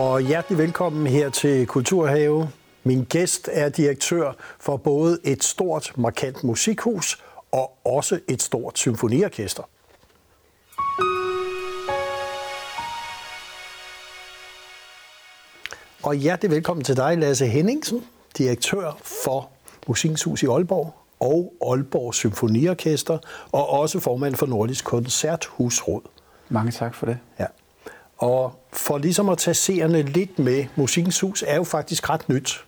Og hjertelig velkommen her til Kulturhave. Min gæst er direktør for både et stort, markant musikhus og også et stort symfoniorkester. Og hjertelig velkommen til dig, Lasse Henningsen, direktør for Musikens Hus i Aalborg og Aalborg Symfoniorkester, og også formand for Nordisk Koncerthusråd. Mange tak for det. Ja. Og for ligesom at tage seerne lidt med, Musikens Hus er jo faktisk ret nyt.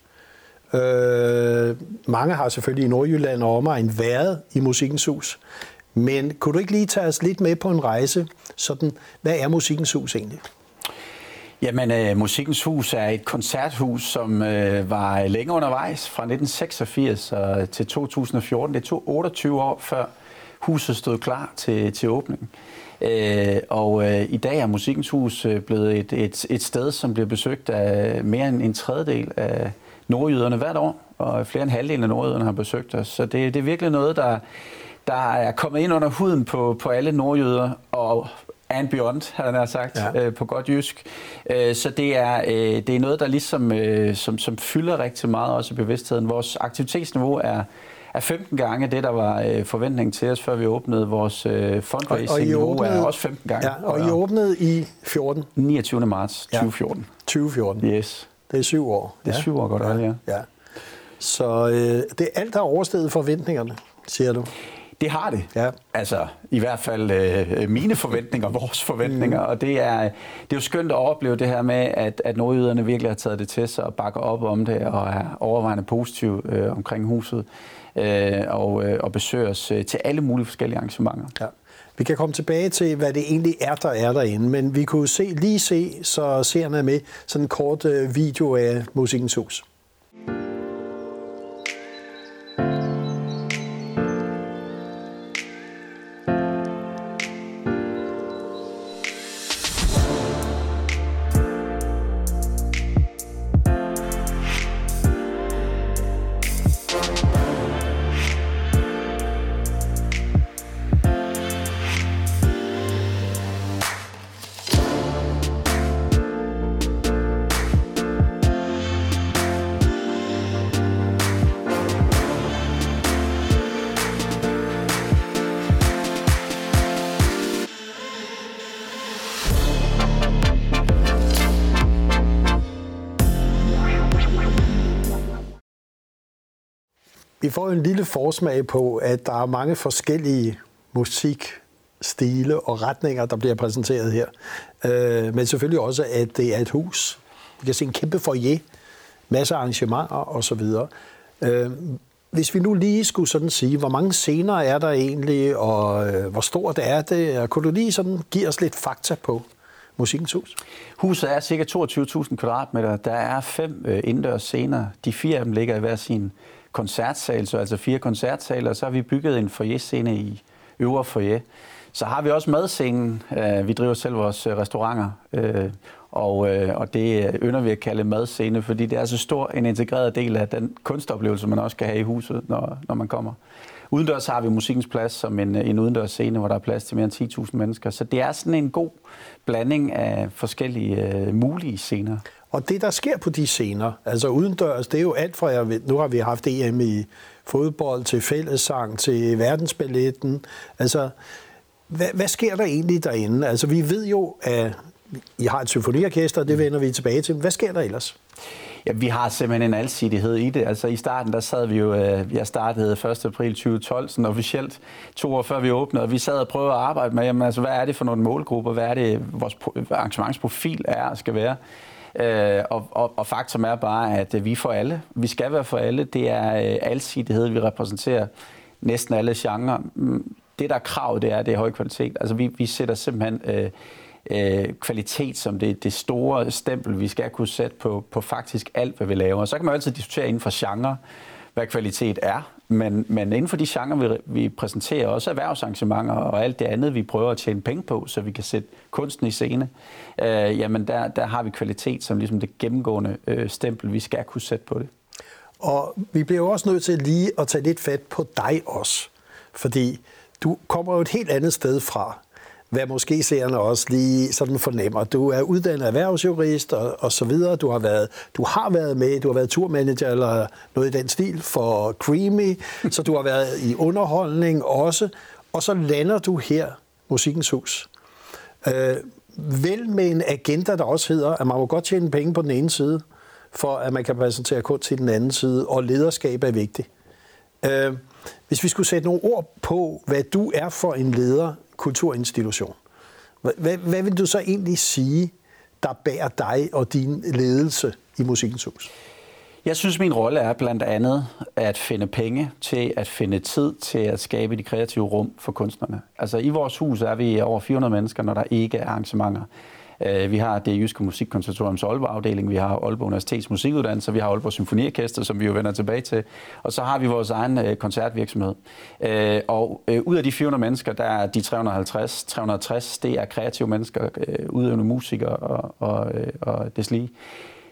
Mange har selvfølgelig i Nordjylland og omegn været i Musikens Hus. Men kunne du ikke lige tage os lidt med på en rejse? Sådan, hvad er Musikens Hus egentlig? Jamen, Musikens Hus er et koncerthus, som var længe undervejs fra 1986 til 2014. Det tog 28 år, før huset stod klar til åbningen. Og i dag er Musikens Hus blevet et sted, som bliver besøgt af mere end en tredjedel af nordjyderne hvert år, og flere end halvdelen af nordjyderne har besøgt os. Så det er virkelig noget, der er kommet ind under huden på alle nordjyder, og and beyond, havde han sagt, ja. På godt jysk. Så det er noget, der ligesom som fylder rigtig meget også i bevidstheden. Vores aktivitetsniveau er 15 gange det, der var forventningen til os, før vi åbnede. Vores fundraising-niveau er også 15 gange. Ja, og I åbnede i 14? 29. marts 2014. Ja. 2014? Yes. Det er 7 år. Det er 7 år godt, ja. Så det er alt, der har oversteget forventningerne, siger du? Det har det. Ja. Altså i hvert fald mine forventninger, vores forventninger, og det er jo skønt at opleve det her med, at nordjyderne virkelig har taget det til sig og bakker op om det og er overvejende positiv omkring huset og besøger os til alle mulige forskellige arrangementer. Ja. Vi kan komme tilbage til, hvad det egentlig er, der er derinde, men vi kunne se, så seerne er med, sådan en kort video af Musikens Hus. Vi får en lille forsmag på, at der er mange forskellige musikstile og retninger, der bliver præsenteret her. Men selvfølgelig også, at det er et hus. Vi kan se en kæmpe foyer, masser af arrangementer osv. Hvis vi nu lige skulle sådan sige, hvor mange scener er der egentlig, og hvor stort er det? Og kunne du lige sådan give os lidt fakta på Musikens Hus? Huset er ca. 22.000 kvadratmeter. Der er 5 indendørs scener. De 4 af dem ligger i hver sin koncertsal, så altså 4 koncertsaler, og så har vi bygget en foyerscene i øvre foyer. Så har vi også madscenen. Vi driver selv vores restauranter, og det ynder vi at kalde madscene, fordi det er så stor en integreret del af den kunstoplevelse, man også kan have i huset, når man kommer. Udendørs har vi Musikens Plads som en udendørs scene, hvor der er plads til mere end 10.000 mennesker. Så det er sådan en god blanding af forskellige mulige scener. Og det, der sker på de scener, altså udendørs, det er jo alt fra, nu har vi haft EM i fodbold, til fællessang, til verdensballetten. Altså, hvad sker der egentlig derinde? Altså, vi ved jo, at I har et symfoniorkester, og det vender vi tilbage til. Hvad sker der ellers? Ja, vi har simpelthen en alsidighed i det. Altså i starten, der sad vi jo, jeg startede 1. april 2012, sådan officielt 2 år før vi åbnede, og vi sad og prøvede at arbejde med, jamen, altså, hvad er det for nogle målgrupper, hvad er det, vores arrangementsprofil er og skal være. Og faktum er bare, at vi er for alle. Vi skal være for alle. Det er alsidighed, vi repræsenterer næsten alle genrer. Det, der er krav, det er høj kvalitet. Altså, vi sætter simpelthen kvalitet som det store stempel, vi skal kunne sætte på faktisk alt, hvad vi laver. Og så kan man altid diskutere inden for genre, hvad kvalitet er. Men inden for de genre, vi præsenterer, også erhvervsarrangementer og alt det andet, vi prøver at tjene penge på, så vi kan sætte kunsten i scene, jamen der har vi kvalitet som ligesom det gennemgående stempel, vi skal kunne sætte på det. Og vi bliver også nødt til lige at tage lidt fat på dig også, fordi du kommer jo et helt andet sted fra. hvad måske seerne også lige sådan fornemmer. Du er uddannet erhvervsjurist og så videre. Du har været turmanager eller noget i den stil for Creamy, så du har været i underholdning også, og så lander du her, Musikkens Hus. Vel med en agenda, der også hedder, at man må godt tjene penge på den ene side, for at man kan præsentere kunst til den anden side, og lederskab er vigtigt. Hvis vi skulle sætte nogle ord på, hvad du er for en leder, kulturinstitution, hvad vil du så egentlig sige, der bærer dig og din ledelse i Musikkens Hus? Jeg synes, min rolle er blandt andet at finde penge til, at finde tid til at skabe de kreative rum for kunstnerne. Altså i vores hus er vi over 400 mennesker, når der ikke er arrangementer. Vi har det Jyske Musikkonservatoriums Aalborg-afdeling, vi har Aalborg Universitets Musikuddannelse, vi har Aalborg Symfoniorkester, som vi jo vender tilbage til, og så har vi vores egen koncertvirksomhed. Og ud af de 400 mennesker, der er de 360, det er kreative mennesker, udøvende musikere og deslige.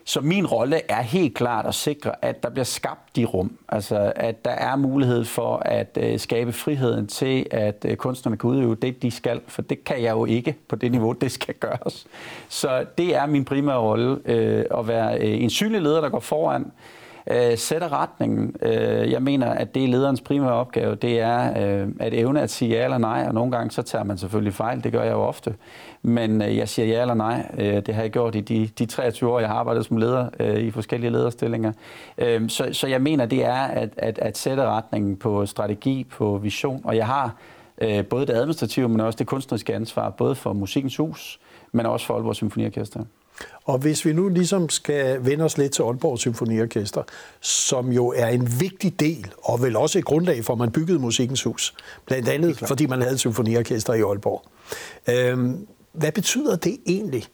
Så min rolle er helt klart at sikre, at der bliver skabt de rum. Altså, at der er mulighed for at skabe friheden til, at kunstnerne kan udøve det, de skal. For det kan jeg jo ikke på det niveau, det skal gøres. Så det er min primære rolle, at være en synlig leder, der går foran, sætter retningen. Jeg mener, at det er lederens primære opgave, det er at evne at sige ja eller nej, og nogle gange så tager man selvfølgelig fejl, det gør jeg jo ofte, men jeg siger ja eller nej, det har jeg gjort i de 23 år, jeg har arbejdet som leder i forskellige lederstillinger. Så jeg mener, det er at sætte retningen på strategi, på vision, og jeg har både det administrative, men også det kunstneriske ansvar, både for Musikkens Hus, men også for Aalborg Symfoniorkester. Og hvis vi nu ligesom skal vende os lidt til Aalborg Symfoniorkester, som jo er en vigtig del, og vel også et grundlag for, at man byggede Musikkens Hus, blandt andet fordi man havde et symfoniorkester i Aalborg. Hvad betyder det egentlig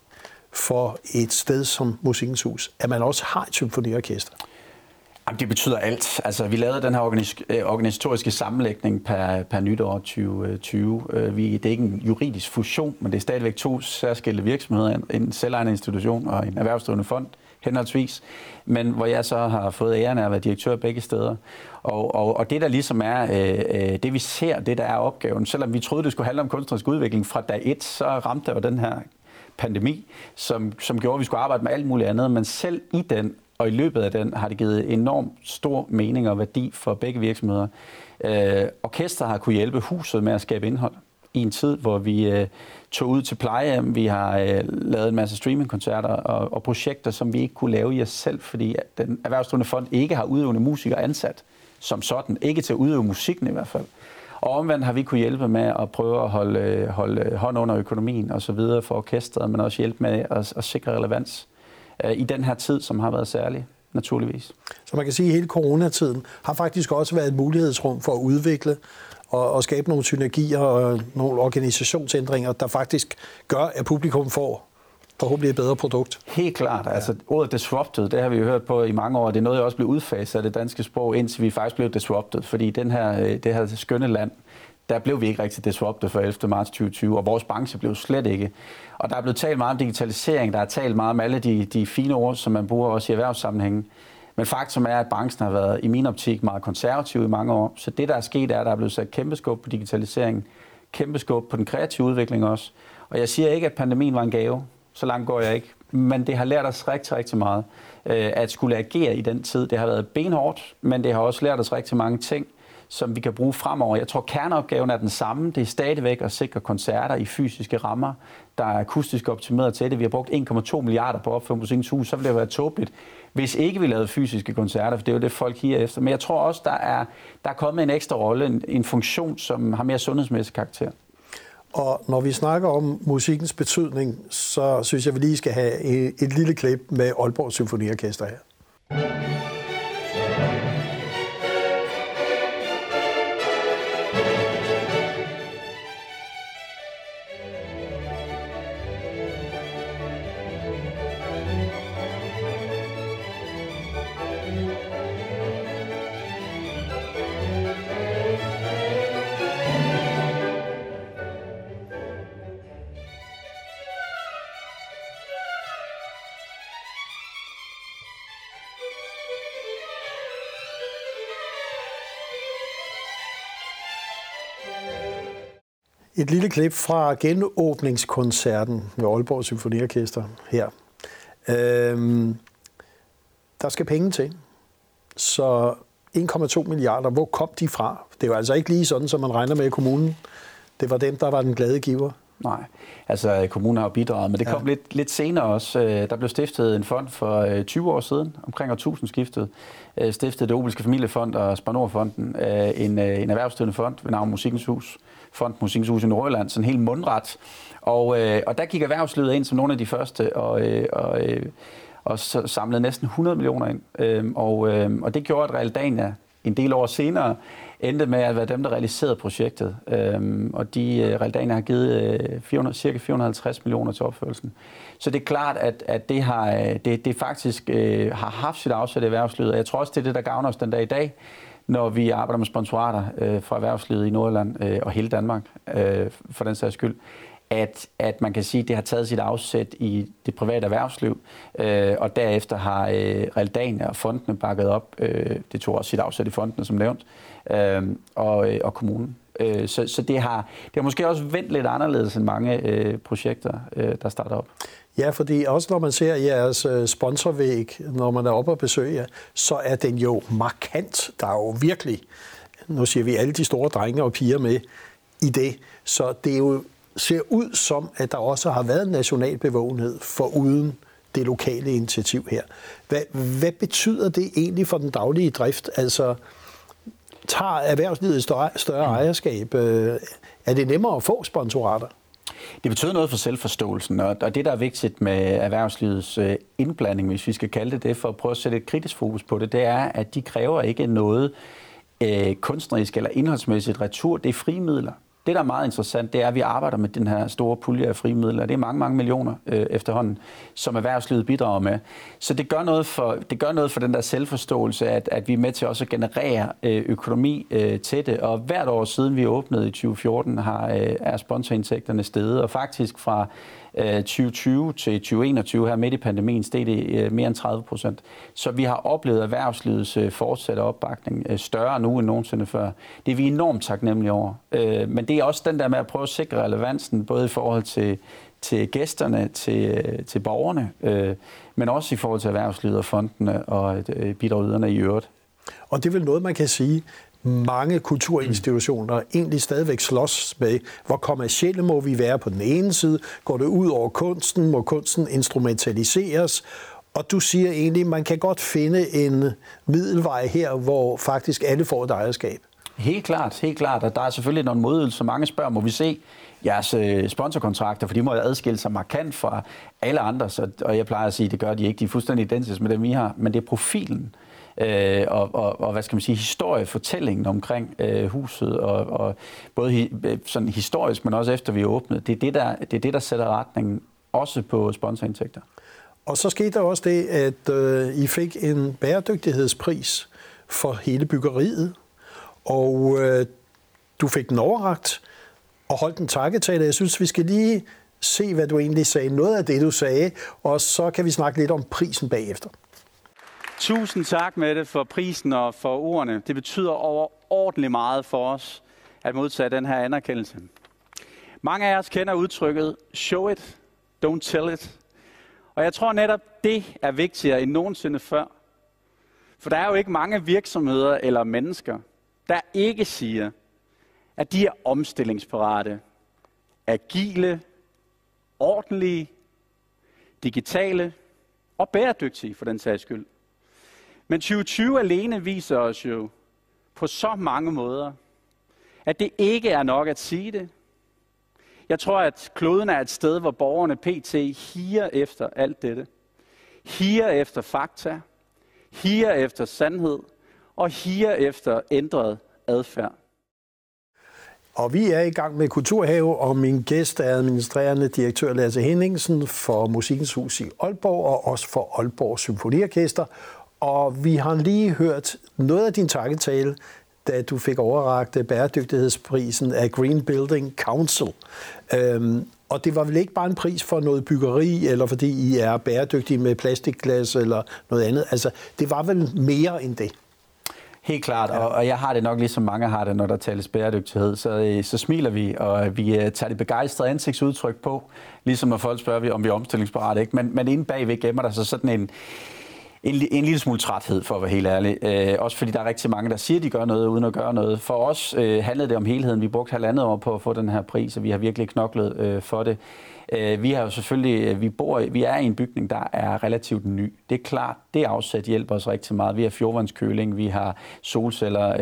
for et sted som Musikkens Hus, at man også har et symfoniorkester? Jamen, det betyder alt. Altså, vi lavede den her organisatoriske sammenlægning per nytår 2020. Det er ikke en juridisk fusion, men det er stadigvæk to særskilte virksomheder, en selvejende institution og en erhvervsdrivende fond, henholdsvis, men hvor jeg så har fået æren af at være direktør begge steder. Og det, der ligesom er det, vi ser, det der er opgaven, selvom vi troede, det skulle handle om kunstnerisk udvikling fra dag et, så ramte jo den her pandemi, som gjorde, at vi skulle arbejde med alt muligt andet, men selv i den, og i løbet af den har det givet enormt stor mening og værdi for begge virksomheder. Orkester har kunne hjælpe huset med at skabe indhold i en tid, hvor vi tog ud til plejehjem. Vi har lavet en masse streamingkoncerter og projekter, som vi ikke kunne lave i os selv, fordi den erhvervsdrivende fond ikke har udøvende musikere ansat som sådan. Ikke til at udøve musikken i hvert fald. Og omvendt har vi kunne hjælpe med at prøve at holde hånd under økonomien og så videre for orkestret, men også hjælpe med at sikre relevans i den her tid, som har været særlig, naturligvis. Så man kan sige, at hele coronatiden har faktisk også været et mulighedsrum for at udvikle og skabe nogle synergier og nogle organisationsændringer, der faktisk gør, at publikum får forhåbentlig et bedre produkt. Helt klart. Altså, ordet disrupted, det har vi jo hørt på i mange år. Det er noget, der også blev udfaset af det danske sprog, indtil vi faktisk blev disrupted. Fordi det her skønne land, der blev vi ikke rigtig disrupted for 11. marts 2020, og vores branche blev slet ikke. Og der er blevet talt meget om digitalisering, der er talt meget om alle de fine ord, som man bruger også i erhvervssammenhængen. Men faktum er, at branchen har været i min optik meget konservativ i mange år. Så det, der er sket, er, at der er blevet sat kæmpe skub på digitaliseringen, kæmpe skub på den kreative udvikling også. Og jeg siger ikke, at pandemien var en gave. Så langt går jeg ikke. Men det har lært os rigtig, rigtig meget at skulle agere i den tid. Det har været benhårdt, men det har også lært os rigtig mange ting, som vi kan bruge fremover. Jeg tror, kerneopgaven er den samme. Det er stadigvæk at sikre koncerter i fysiske rammer, der er akustisk optimeret til det. Vi har brugt 1,2 milliarder på at opføre Musikkens Hus, så ville det være tåbeligt, hvis ikke vi lavede fysiske koncerter, for det er jo det, folk higer efter. Men jeg tror også, der er kommet en ekstra rolle, en funktion, som har mere sundhedsmæssig karakter. Og når vi snakker om musikkens betydning, så synes jeg, vi lige skal have et lille klip med Aalborg Symfoniorkester her. Et lille klip fra genåbningskoncerten med Aalborg Symfoniorkester her. Der skal penge til, så 1,2 milliarder, hvor kom de fra? Det var altså ikke lige sådan, som man regner med i kommunen. Det var dem, der var den glade giver. Nej, altså kommunen har bidraget, men det kom lidt senere også. Der blev stiftet en fond for 20 år siden, omkring årtusindskiftet. Stiftede det Obelske Familiefond og Sparnordfonden, en erhvervsstøttende fond ved navn Musikkens Hus. Fond Musikkens Hus i Nordjylland, sådan helt mundret. Og der gik erhvervslivet ind som nogle af de første, og så samlede næsten 100 millioner ind. Og det gjorde, at Realdania en del år senere endte med at være dem, der realiserede projektet. Og Realdania har givet cirka 450 millioner til opførelsen. Så det er klart, at det faktisk har haft sit afsæt i erhvervslivet. Og jeg tror også, det er det, der gavner os den dag i dag, når vi arbejder med sponsorater fra erhvervslivet i Nordjylland og hele Danmark, for den sags skyld. At man kan sige, at det har taget sit afsæt i det private erhvervsliv, og derefter har Realdania og fondene bakket op. Det tog også sit afsæt i fondene, som nævnt, og kommunen. Så det har måske også vendt lidt anderledes end mange projekter, der starter op. Ja, fordi også når man ser jeres sponsorvæg, når man er oppe og besøger, så er den jo markant. Der er jo virkelig, nu siger vi alle de store drenge og piger med i det, så det er jo ser ud som, at der også har været en national bevågenhed foruden det lokale initiativ her. Hvad betyder det egentlig for den daglige drift? Altså, tager erhvervslivet større ejerskab? Er det nemmere at få sponsorater? Det betyder noget for selvforståelsen, og det, der er vigtigt med erhvervslivets indblanding, hvis vi skal kalde det det, for at prøve at sætte et kritisk fokus på det, det er, at de kræver ikke noget kunstnerisk eller indholdsmæssigt retur. Det er frimidler. Det, der er meget interessant, det er, at vi arbejder med den her store pulje af frimidler. Det er mange, mange millioner efterhånden, som erhvervslivet bidrager med. Så det gør noget for den der selvforståelse, at vi er med til også at generere økonomi til det. Og hvert år siden vi åbnede i 2014, er sponsorindtægterne steget. Og faktisk fra 2020 til 2021, her midt i pandemien, steg det mere end 30%. Så vi har oplevet erhvervslivets fortsatte opbakning større nu end nogensinde før. Det er vi enormt taknemmelige over. Men det er også den der med at prøve at sikre relevansen, både i forhold til gæsterne, til borgerne, men også i forhold til erhvervslivet og fondene og bidragyderne i øvrigt. Og det er vel noget, man kan sige, mange kulturinstitutioner egentlig stadigvæk slås med, hvor kommercielle må vi være på den ene side, går det ud over kunsten, må kunsten instrumentaliseres, og du siger egentlig, man kan godt finde en middelvej her, hvor faktisk alle får et ejerskab. Helt klart, og der er selvfølgelig nogle modydelser. Mange spørger, må vi se jeres sponsorkontrakter, for de må jo adskille sig markant fra alle andre, og jeg plejer at sige, det gør de ikke, de er fuldstændig identiske med dem, I har, men det er profilen. Og hvad skal man sige, historiefortællingen omkring huset, og både sådan historisk, men også efter vi åbnede, det er det, der sætter retningen, også på sponsorindtægter. Og så skete der også det, at I fik en bæredygtighedspris for hele byggeriet, og du fik den overrakt og holdt en takketale. Jeg synes, vi skal lige se, hvad du egentlig sagde, noget af det, du sagde, og så kan vi snakke lidt om prisen bagefter. Tusind tak, Mette, for prisen og for ordene. Det betyder overordentligt meget for os at modtage den her anerkendelse. Mange af os kender udtrykket show it, don't tell it. Og jeg tror netop, det er vigtigere end nogensinde før. For der er jo ikke mange virksomheder eller mennesker, der ikke siger, at de er omstillingsparate, agile, ordentlige, digitale og bæredygtige for den sags skyld. Men 2020 alene viser os jo på så mange måder, at det ikke er nok at sige det. Jeg tror, at kloden er et sted, hvor borgerne pt. Higer efter alt dette. Higer efter fakta, higer efter sandhed og higer efter ændret adfærd. Og vi er i gang med Kulturhave, og min gæst er administrerende direktør Lasse Henningsen for Musikkens Hus i Aalborg og også for Aalborg Symfoniorkester. Og vi har lige hørt noget af din takketale, da du fik overrakt bæredygtighedsprisen af Green Building Council. Og det var vel ikke bare en pris for noget byggeri, eller fordi I er bæredygtige med plastikglas eller noget andet. Altså, det var vel mere end det? Helt klart, ja. og jeg har det nok ligesom mange har det, når der tales bæredygtighed. Så smiler vi, og vi tager det begejstrede ansigtsudtryk på, ligesom når folk spørger, om vi er omstillingsparate, ikke? Men inde bagved gemmer der sig sådan en lille smule træthed, for at være helt ærlig. Også fordi der er rigtig mange, der siger, at de gør noget, uden at gøre noget. For os handlede det om helheden. Vi brugte 1,5 år på at få den her pris, og vi har virkelig knoklet for det. Vi har jo selvfølgelig, vi er i en bygning, der er relativt ny. Det er klart, det afsæt hjælper os rigtig meget. Vi har fjordvandskøling, vi har solceller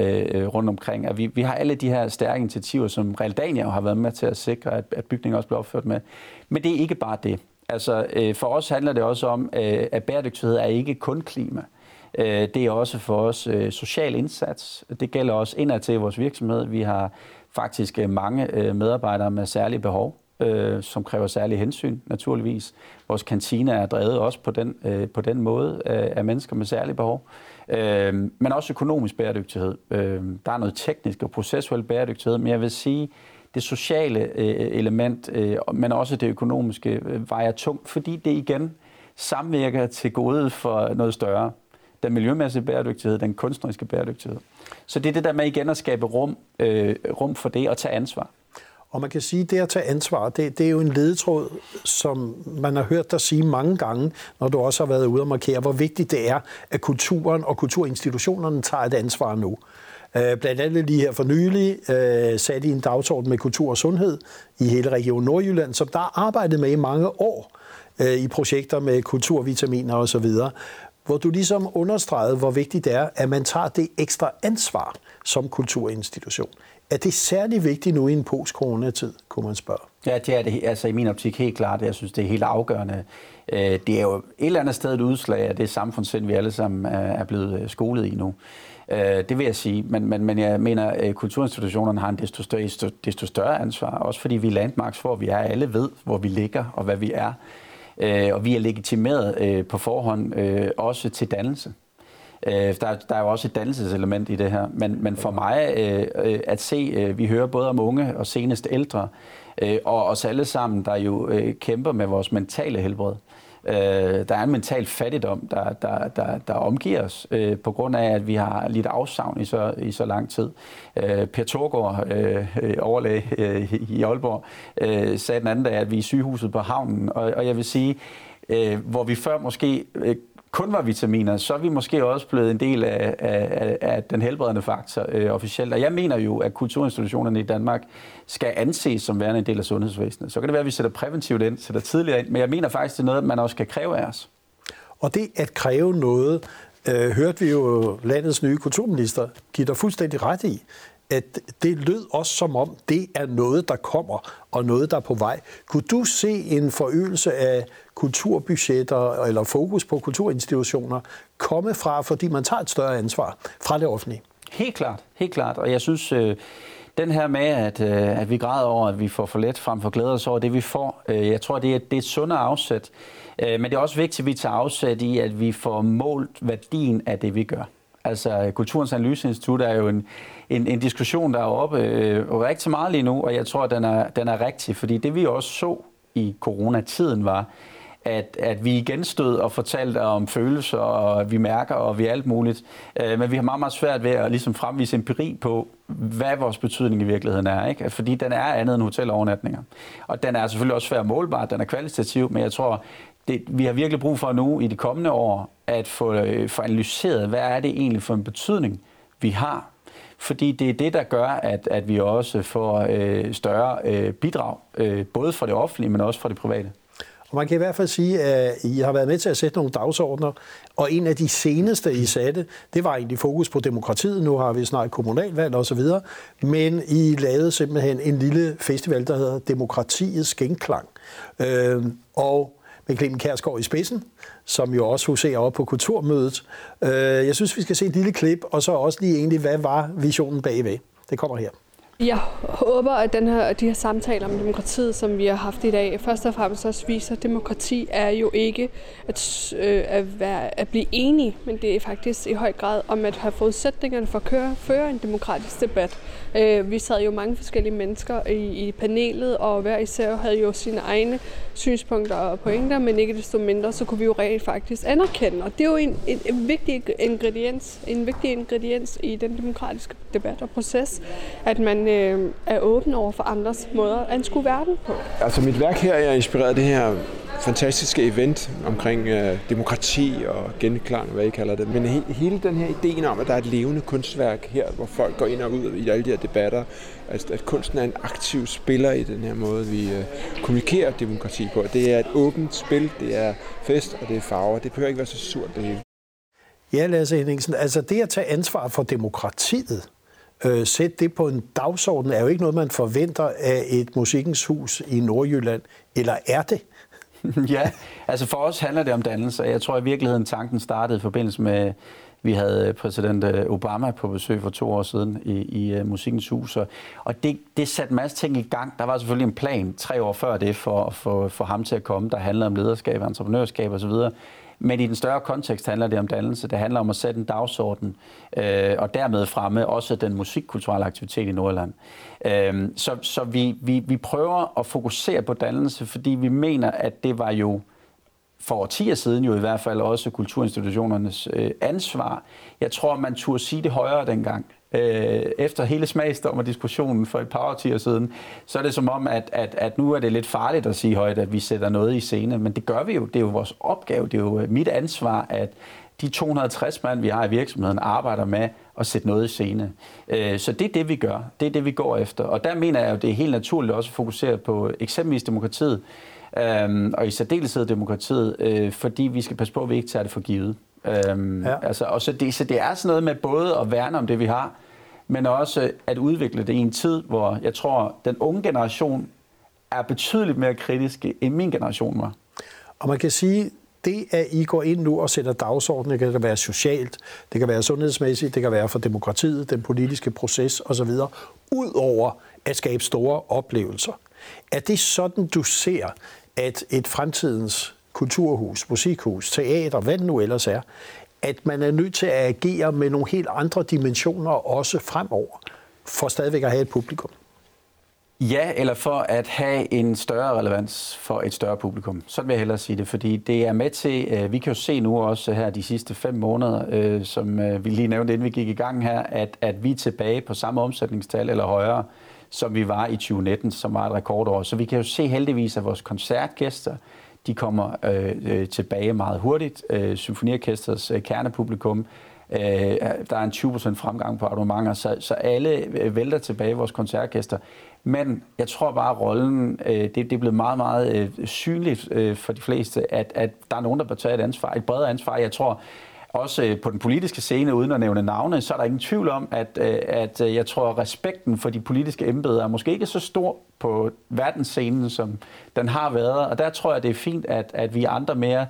rundt omkring, og vi har alle de her stærke initiativer, som Realdania har været med til at sikre, at bygningen også bliver opført med. Men det er ikke bare det. Altså, for os handler det også om, at bæredygtighed er ikke kun klima. Det er også for os social indsats. Det gælder også indad til vores virksomhed. Vi har faktisk mange medarbejdere med særlige behov, som kræver særlige hensyn, naturligvis. Vores kantine er drevet også på den måde af mennesker med særlige behov. Men også økonomisk bæredygtighed. Der er noget teknisk og processuel bæredygtighed, men jeg vil sige, det sociale element, men også det økonomiske, vejer tungt, fordi det igen samvirker til gode for noget større. Den miljømæssige bæredygtighed, den kunstneriske bæredygtighed. Så det er det der med igen at skabe rum for det og tage ansvar. Og man kan sige, at det at tage ansvar, det er jo en ledetråd, som man har hørt dig sige mange gange, når du også har været ude og markere, hvor vigtigt det er, at kulturen og kulturinstitutionerne tager et ansvar nu. Blandt andet lige her for nylig satte i en dagsorden med kultur og sundhed i hele Region Nordjylland, som der har arbejdet med i mange år i projekter med kulturvitaminer osv., hvor du ligesom understregede, hvor vigtigt det er, at man tager det ekstra ansvar som kulturinstitution. Er det særlig vigtigt nu i en post-coronatid, kunne man spørge? Ja, det er det altså i min optik helt klart. Jeg synes, det er helt afgørende. Det er jo et eller andet sted et udslag af det samfundssind, vi alle sammen er blevet skolet i nu. Det vil jeg sige, men jeg mener, at kulturinstitutionerne har en desto større ansvar, også fordi vi er landmarks, hvor vi er. Alle ved, hvor vi ligger og hvad vi er. Og vi er legitimeret på forhånd også til dannelse. Der er jo også et dannelseselement i det her, men for mig at se, vi hører både om unge og senest ældre, og os alle sammen, der jo kæmper med vores mentale helbred. Der er en mental fattigdom, der omgiver os, på grund af, at vi har lidt afsavn i så lang tid. Per Thorgård, overlæge i Aalborg, sagde den anden dag, at vi er i sygehuset på havnen. Og jeg vil sige, hvor vi før måske kun var vitaminer, så er vi måske også blevet en del af den helbredende faktor officielt. Og jeg mener jo, at kulturinstitutionerne i Danmark skal anses som værende en del af sundhedsvæsenet. Så kan det være, at vi sætter præventivt ind, sætter tidligere ind, men jeg mener faktisk, det er noget, man også skal kræve af os. Og det at kræve noget, hørte vi jo landets nye kulturminister give dig fuldstændig ret i, at det lød også som om, det er noget, der kommer, og noget, der er på vej. Kunne du se en forøgelse af kulturbudgetter eller fokus på kulturinstitutioner komme fra, fordi man tager et større ansvar fra det offentlige? Helt klart. Og jeg synes, den her med, at vi græder over, at vi får for let frem for glæder os over det, vi får, jeg tror, det er et sundere afsæt. Men det er også vigtigt, at vi tager afsæt i, at vi får målt værdien af det, vi gør. Altså, Kulturens Analyseinstitut er jo en diskussion, der er oppe rigtig meget lige nu, og jeg tror, at den er rigtig, fordi det vi også så i coronatiden var, at vi igen stod og fortalte om følelser, og vi mærker, og vi er alt muligt, men vi har meget, meget svært ved at ligesom fremvise empiri på, hvad vores betydning i virkeligheden er, ikke? Fordi den er andet end hotelovernatninger. Og den er selvfølgelig også svær målbar, den er kvalitativ, men jeg tror, vi har virkelig brug for nu i de kommende år at få analyseret, hvad er det egentlig for en betydning, vi har. Fordi det er det, der gør, at vi også får større bidrag, både fra det offentlige, men også fra det private. Og man kan i hvert fald sige, at I har været med til at sætte nogle dagsordner, og en af de seneste, I satte, det var egentlig fokus på demokratiet. Nu har vi snart kommunalvalg osv., men I lavede simpelthen en lille festival, der hedder Demokratiets Genklang. Og med Clemen Kjærsgaard i spidsen, som jo også huserer op på kulturmødet. Jeg synes, vi skal se et lille klip, og så også lige egentlig, hvad var visionen bagved. Det kommer her. Jeg håber, at de her samtaler om demokratiet, som vi har haft i dag, først og fremmest også viser, at demokrati er jo ikke at blive enige, men det er faktisk i høj grad om at have forudsætningerne for at føre en demokratisk debat. Vi sad jo mange forskellige mennesker i panelet, og hver især havde jo sine egne synspunkter og pointer, men ikke desto mindre, så kunne vi jo rent faktisk anerkende. Og det er jo en vigtig ingrediens i den demokratiske debat og proces, at man er åben over for andres måder at anskue verden på. Altså mit værk her er inspireret af det her fantastiske event omkring demokrati og genklang, hvad I kalder det. Men hele den her ideen om, at der er et levende kunstværk her, hvor folk går ind og ud i alle de her debatter, at kunsten er en aktiv spiller i den her måde, vi kommunikerer demokrati på. Det er et åbent spil, det er fest og det er farver. Det behøver ikke være så surt det hele. Ja, Lasse Henningsen, altså det at tage ansvar for demokratiet, sætte det på en dagsorden, er jo ikke noget, man forventer af et Musikkens Hus i Nordjylland. Eller er det? Ja, altså for os handler det om dannelse. Jeg tror i virkeligheden, tanken startede i forbindelse med, vi havde præsident Obama på besøg for 2 år siden i Musikkens Hus. Og det satte en masse ting i gang. Der var selvfølgelig en plan 3 år før det for ham til at komme, der handlede om lederskab, entreprenørskab osv., men i den større kontekst handler det om dannelse. Det handler om at sætte en dagsorden og dermed fremme også den musikkulturelle aktivitet i Nordjylland. Så vi prøver at fokusere på dannelse, fordi vi mener, at det var jo for årtier siden jo i hvert fald også kulturinstitutionernes ansvar. Jeg tror, man turde sige det højere dengang. Efter hele smagsdommen og diskussionen for et par årtier siden, så er det som om, at nu er det lidt farligt at sige højt, at vi sætter noget i scene, men det gør vi jo. Det er jo vores opgave, det er jo mit ansvar, at de 260 mand, vi har i virksomheden, arbejder med at sætte noget i scene. Så det er det, vi gør. Det er det, vi går efter. Og der mener jeg jo, det er helt naturligt også at fokusere på eksempelvis demokratiet, og i særdeleshed demokratiet, fordi vi skal passe på, at vi ikke tager det for givet. Altså, og så det er sådan noget med både at værne om det, vi har, men også at udvikle det i en tid, hvor jeg tror, den unge generation er betydeligt mere kritisk, end min generation var. Og man kan sige, det at I går ind nu og sætter dagsordenen, det kan være socialt, det kan være sundhedsmæssigt, det kan være for demokratiet, den politiske proces osv., ud over at skabe store oplevelser. Er det sådan, du ser, at et fremtidens kulturhus, musikhus, teater, hvad det nu ellers er, at man er nødt til at agere med nogle helt andre dimensioner også fremover, for stadigvæk at have et publikum? Ja, eller for at have en større relevans for et større publikum. Sådan vil jeg hellere sige det, fordi det er med til, vi kan jo se nu også her de sidste 5 måneder, som vi lige nævnte, inden vi gik i gang her, at vi er tilbage på samme omsætningstal eller højere, som vi var i 2019, som var et rekordår. Så vi kan jo se heldigvis, at vores koncertgæster, de kommer tilbage meget hurtigt. Symfoniorkestrets kernepublikum, der er en 20% fremgang på abonnementer, så alle vælter tilbage i vores koncertgæster. Men jeg tror bare, at rollen, det er blevet meget, meget synligt for de fleste, at der er nogen, der bør tage et ansvar, et bredere ansvar. Jeg tror også på den politiske scene, uden at nævne navne, så er der ingen tvivl om, at jeg tror, at respekten for de politiske embeder er måske ikke så stor på verdensscenen, som den har været. Og der tror jeg, det er fint, at vi andre mere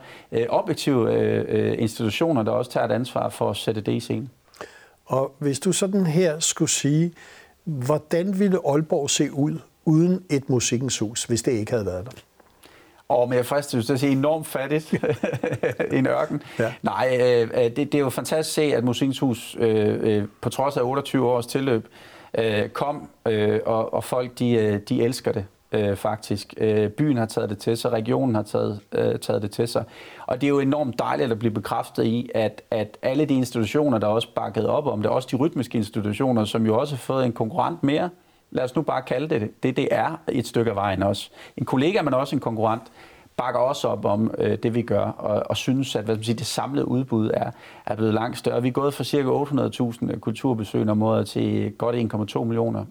objektive institutioner, der også tager et ansvar for at sætte det i scenen. Og hvis du sådan her skulle sige, hvordan ville Aalborg se ud uden et Musikkens Hus, hvis det ikke havde været der? Men jeg fristes til at sige enormt fattigt en ørken. Ja. Nej, det er jo fantastisk at se, at Musikkens Hus på trods af 28 års tilløb kom, og folk de elsker det faktisk. Byen har taget det til sig, regionen har taget det til sig. Og det er jo enormt dejligt at blive bekræftet i, at alle de institutioner, der også bakkede op om det, også de rytmiske institutioner, som jo også har fået en konkurrent mere, lad os nu bare kalde det er et stykke af vejen også. En kollega, men også en konkurrent, bakker også op om det, vi gør, og synes, at det samlede udbud er blevet langt større. Vi er gået fra ca. 800.000 kulturbesøgende om året til godt 1,2 millioner.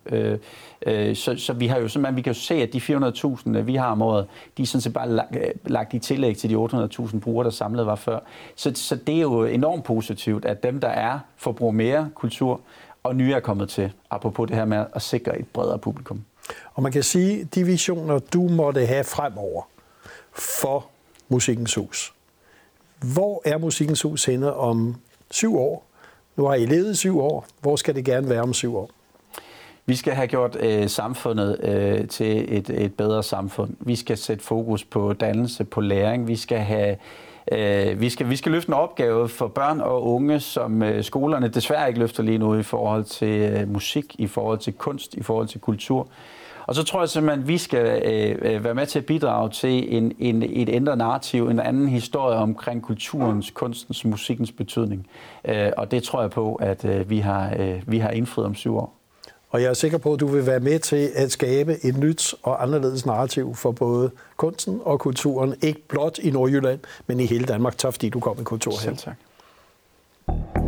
Så vi har jo simpelthen, vi kan jo se, at de 400.000, vi har om året, de er sådan set bare lagt i tillæg til de 800.000 brugere, der samlet var før. Så det er jo enormt positivt, at dem, der er, får brug mere kultur, og nye er kommet til, apropos det her med at sikre et bredere publikum. Og man kan sige, at de visioner, du måtte have fremover for Musikkens Hus. Hvor er Musikkens Hus henne om 7 år? Nu har I levet 7 år. Hvor skal det gerne være om 7 år? Vi skal have gjort samfundet til et bedre samfund. Vi skal sætte fokus på dannelse, på læring. Vi skal løfte en opgave for børn og unge, som skolerne desværre ikke løfter lige nu i forhold til musik, i forhold til kunst, i forhold til kultur. Og så tror jeg simpelthen, at vi skal være med til at bidrage til et ændret narrativ, en anden historie omkring kulturens, kunstens, musikkens betydning. Og det tror jeg på, at vi har indfriet om 7 år. Og jeg er sikker på, at du vil være med til at skabe et nyt og anderledes narrativ for både kunsten og kulturen. Ikke blot i Nordjylland, men i hele Danmark. Tak fordi du kom i Kulturhave. Selv tak.